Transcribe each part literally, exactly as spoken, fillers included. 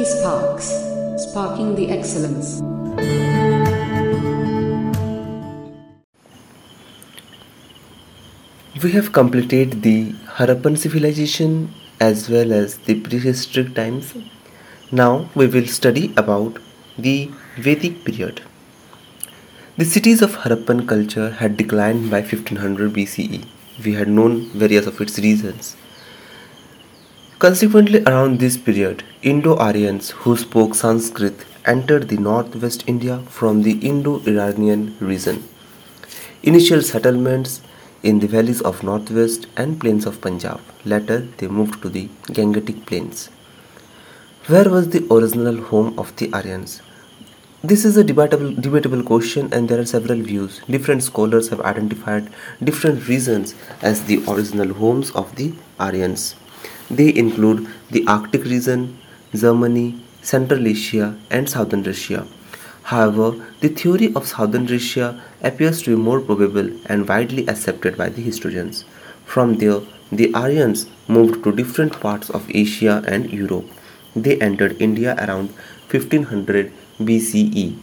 E sparks, sparking the excellence. We have completed the Harappan civilization as well as the prehistoric times. Now we will study about the Vedic period. The cities of Harappan culture had declined by fifteen hundred B C E. We had known various of its reasons. Consequently, around this period, Indo-Aryans who spoke Sanskrit entered the northwest India from the Indo-Iranian region. Initial settlements in the valleys of northwest and plains of Punjab. Later, they moved to the Gangetic Plains. Where was the original home of the Aryans? This is a debatable, debatable question, and there are several views. Different scholars have identified different reasons as the original homes of the Aryans. They include the Arctic region, Germany, Central Asia, and Southern Russia. However, the theory of Southern Russia appears to be more probable and widely accepted by the historians. From there, the Aryans moved to different parts of Asia and Europe. They entered India around fifteen hundred B C E.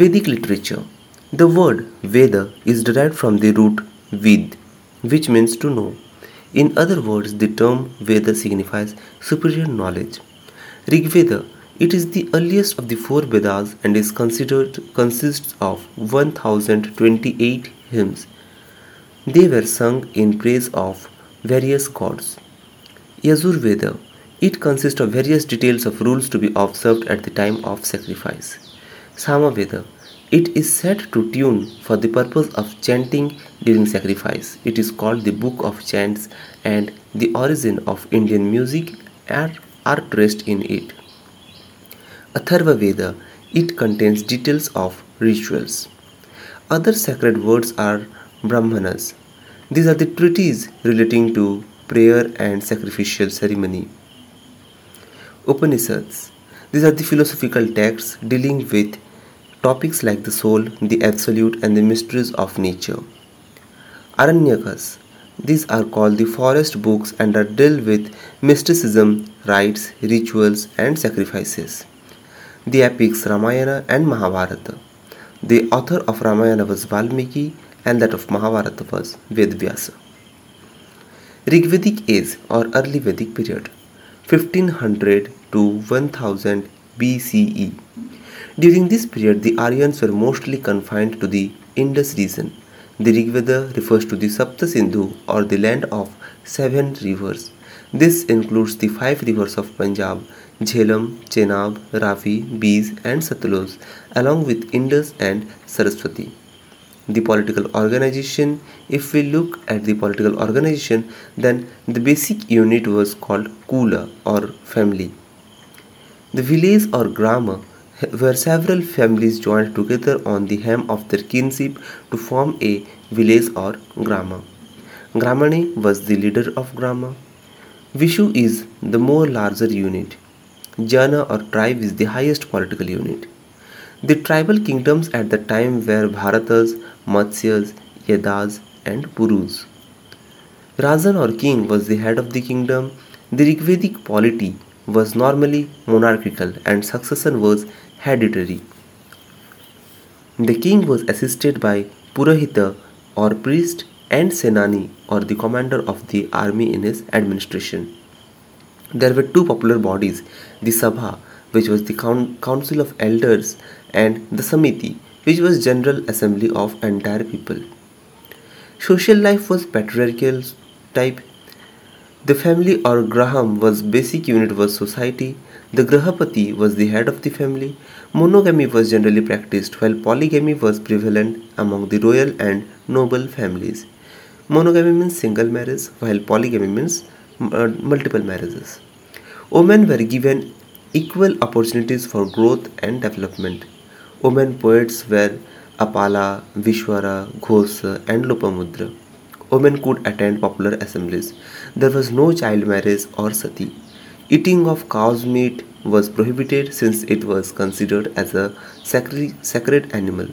Vedic literature. The word Veda is derived from the root Ved, which means to know. In other words, the term Veda signifies superior knowledge. Rigveda, it is the earliest of the four Vedas and is considered consists of one thousand twenty-eight hymns. They were sung in praise of various gods. Yajurveda, it consists of various details of rules to be observed at the time of sacrifice. Samaveda, it is set to tune for the purpose of chanting during sacrifice. It is called the Book of Chants, and the origin of Indian music are, are traced in it. Atharva Veda, it contains details of rituals. Other sacred words are Brahmanas. These are the treatises relating to prayer and sacrificial ceremony. Upanishads, these are the philosophical texts dealing with topics like the soul, the absolute, and the mysteries of nature. Aranyakas, these are called the forest books and are dealt with mysticism, rites, rituals, and sacrifices. The epics Ramayana and Mahabharata. The author of Ramayana was Valmiki, and that of Mahabharata was Ved Vyasa. Rigvedic age or early Vedic period, fifteen hundred to one thousand B C E. During this period, the Aryans were mostly confined to the Indus region. The Rigveda refers to the saptasindhu or the land of seven rivers. This includes the five rivers of Punjab, Jhelum, Chenab, Raavi, Beas, and Satluj, along with Indus and Saraswati. The political organization, if we look at the political organization, then the basic unit was called kula or family. The village or grama, where several families joined together on the hem of their kinship to form a village or grama. Gramani was the leader of grama. Vishu is the more larger unit. Jana or tribe is the highest political unit. The tribal kingdoms at the time were Bharatas, Matsyas, Yadas, and Purus. Rajan or king was the head of the kingdom. The Rigvedic polity was normally monarchical and succession was hereditary. The king was assisted by Purahita or priest and Senani or the commander of the army in his administration. There were two popular bodies, the Sabha, which was the con- council of elders, and the Samiti, which was general assembly of entire people. Social life was patriarchal type. The family or graham was basic unit was society. The grahapati was the head of the family. Monogamy was generally practiced, while polygamy was prevalent among the royal and noble families. Monogamy means single marriage, while polygamy means uh, multiple marriages. Women were given equal opportunities for growth and development. Women poets were Apala, Vishwara, Ghosa, and Lopamudra. Women could attend popular assemblies. There was no child marriage or sati. Eating of cow's meat was prohibited since it was considered as a sacri- sacred animal.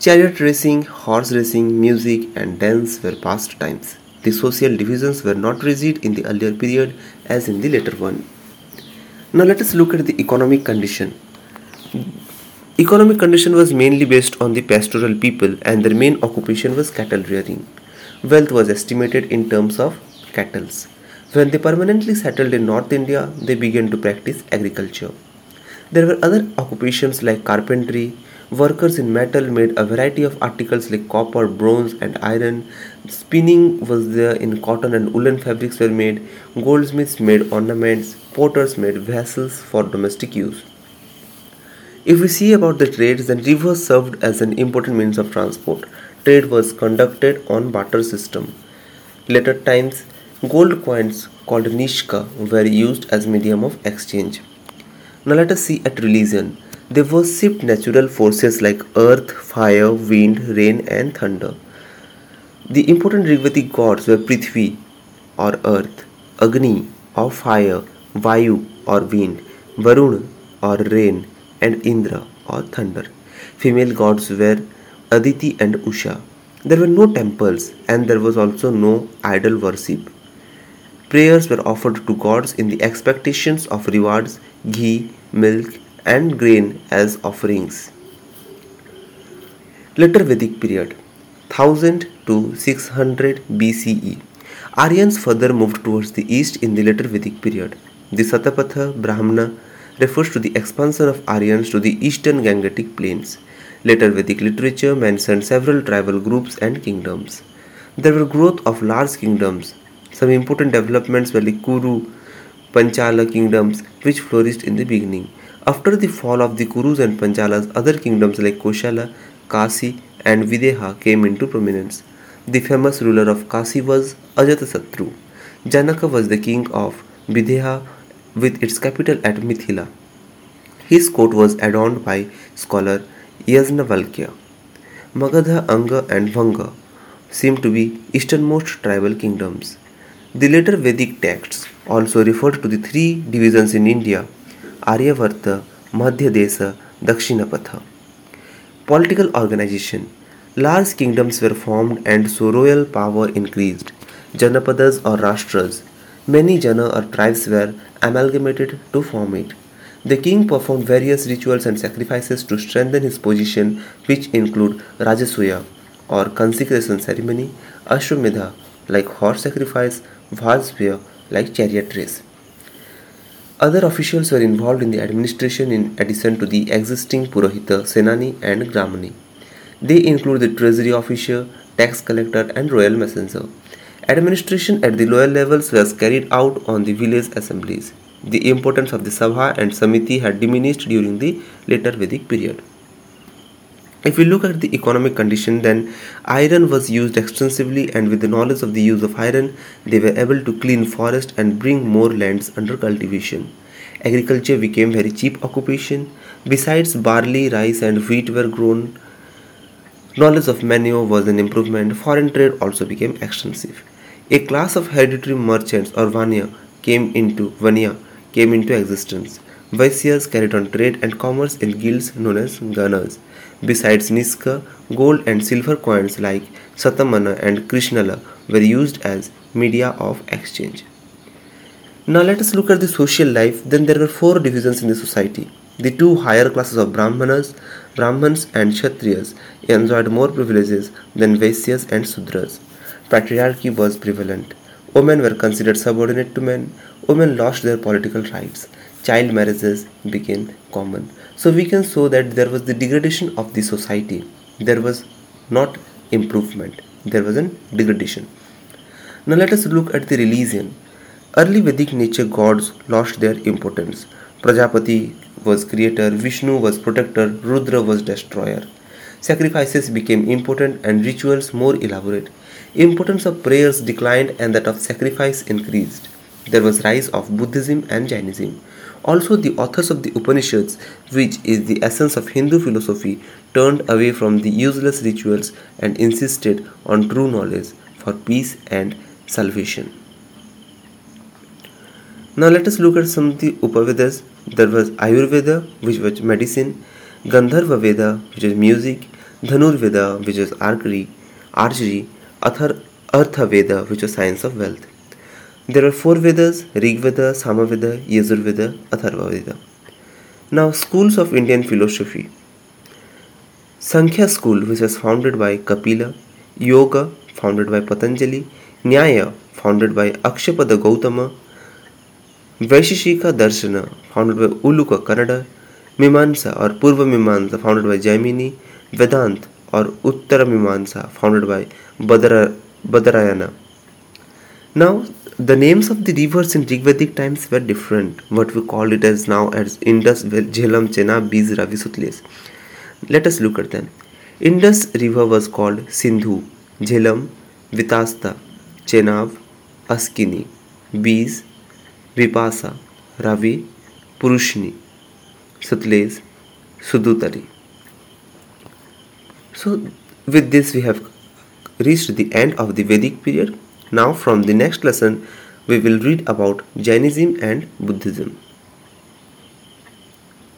Chariot racing, horse racing, music, and dance were pastimes. The social divisions were not rigid in the earlier period as in the later one. Now let us look at the economic condition. Economic condition was mainly based on the pastoral people and their main occupation was cattle rearing. Wealth was estimated in terms of cattle. When they permanently settled in North India, they began to practice agriculture. There were other occupations like carpentry. Workers in metal made a variety of articles like copper, bronze and iron. Spinning was there in cotton and woolen fabrics were made. Goldsmiths made ornaments. Potters made vessels for domestic use. If we see about the trades, then rivers served as an important means of transport. Trade was conducted on barter system. Later times, gold coins called nishka were used as medium of exchange. Now let us see at religion. They worshipped natural forces like earth, fire, wind, rain and thunder. The important Rigvedic gods were Prithvi or earth, Agni or fire, Vayu or wind, Varun or rain and Indra or thunder. Female gods were Aditi and Usha. There were no temples and there was also no idol worship. Prayers were offered to gods in the expectations of rewards, ghee, milk and grain as offerings. Later Vedic period, one thousand to six hundred B C E. Aryans further moved towards the east in the later Vedic period. The Satapatha Brahmana refers to the expansion of Aryans to the eastern Gangetic Plains. Later Vedic literature mentioned several tribal groups and kingdoms. There were growth of large kingdoms. Some important developments were like Kuru, Panchala kingdoms which flourished in the beginning. After the fall of the Kurus and Panchalas, other kingdoms like Koshala, Kasi and Videha came into prominence. The famous ruler of Kasi was Ajatasattu. Janaka was the king of Videha with its capital at Mithila. His court was adorned by scholar Yajnavalkya. Magadha, Anga and Vanga seem to be easternmost tribal kingdoms. The later Vedic texts also referred to the three divisions in India: Aryavarta, Madhyadesa, Dakshinapatha. Political organization. Large kingdoms were formed and so royal power increased. Janapadas or Rashtras. Many Jana or tribes were amalgamated to form it. The king performed various rituals and sacrifices to strengthen his position, which include Rajasuya or consecration ceremony, Ashwamedha like horse sacrifice, Vajsveya like chariot race. Other officials were involved in the administration in addition to the existing Purahita, Senani and Gramani. They include the treasury officer, tax collector and royal messenger. Administration at the lower levels was carried out on the village assemblies. The importance of the Sabha and Samiti had diminished during the later Vedic period. If we look at the economic condition, then iron was used extensively, and with the knowledge of the use of iron, they were able to clean forest and bring more lands under cultivation. Agriculture became very cheap occupation. Besides barley, rice and wheat were grown. Knowledge of manure was an improvement. Foreign trade also became extensive. A class of hereditary merchants or Vanya came into, Vanya came into existence. Vaisyas carried on trade and commerce in guilds known as Ganas. Besides Nishka, gold and silver coins like Satamana and Krishnala were used as media of exchange. Now let us look at the social life. Then there were four divisions in the society. The two higher classes of Brahmanas, Brahmans and Kshatriyas enjoyed more privileges than Vaisyas and Sudras. Patriarchy was prevalent. Women were considered subordinate to men. Women lost their political rights. Child marriages became common. So we can show that there was the degradation of the society. There was not improvement. There was a degradation. Now let us look at the religion. Early Vedic nature gods lost their importance. Prajapati was creator, Vishnu was protector, Rudra was destroyer. Sacrifices became important and rituals more elaborate. Importance of prayers declined and that of sacrifice increased. There was rise of Buddhism and Jainism. Also, the authors of the Upanishads, which is the essence of Hindu philosophy, turned away from the useless rituals and insisted on true knowledge for peace and salvation. Now let us look at some of the Upavedas. There was Ayurveda, which was medicine, Gandharva Veda, which is music, Dhanurveda, which is archery, archery, Atharva Veda, which is science of wealth. There are four Vedas, Rigveda, Samaveda, Yajurveda, Atharva Veda. Now, schools of Indian philosophy. Sankhya school, which was founded by Kapila, Yoga, founded by Patanjali, Nyaya, founded by Akshapada Gautama, Vaisheshika Darshana, founded by Uluka Kannada, Mimansa or Purva Mimansa, founded by Jaimini, Vedant or Uttara Mimansa, founded by Badara, Badarayana. Now, the names of the rivers in Rigvedic times were different, what we call it as now as Indus, Jhelum, Chenab, Beas, Raavi, Sutles. Let us look at them. Indus river was called Sindhu, Jhelum, Vitasta, Chenab, Askini, Beas, Vipasa, Raavi, Purushni, Sutles, Sudutari. So with this we have reached the end of the Vedic period. Now from the next lesson we will read about Jainism and Buddhism.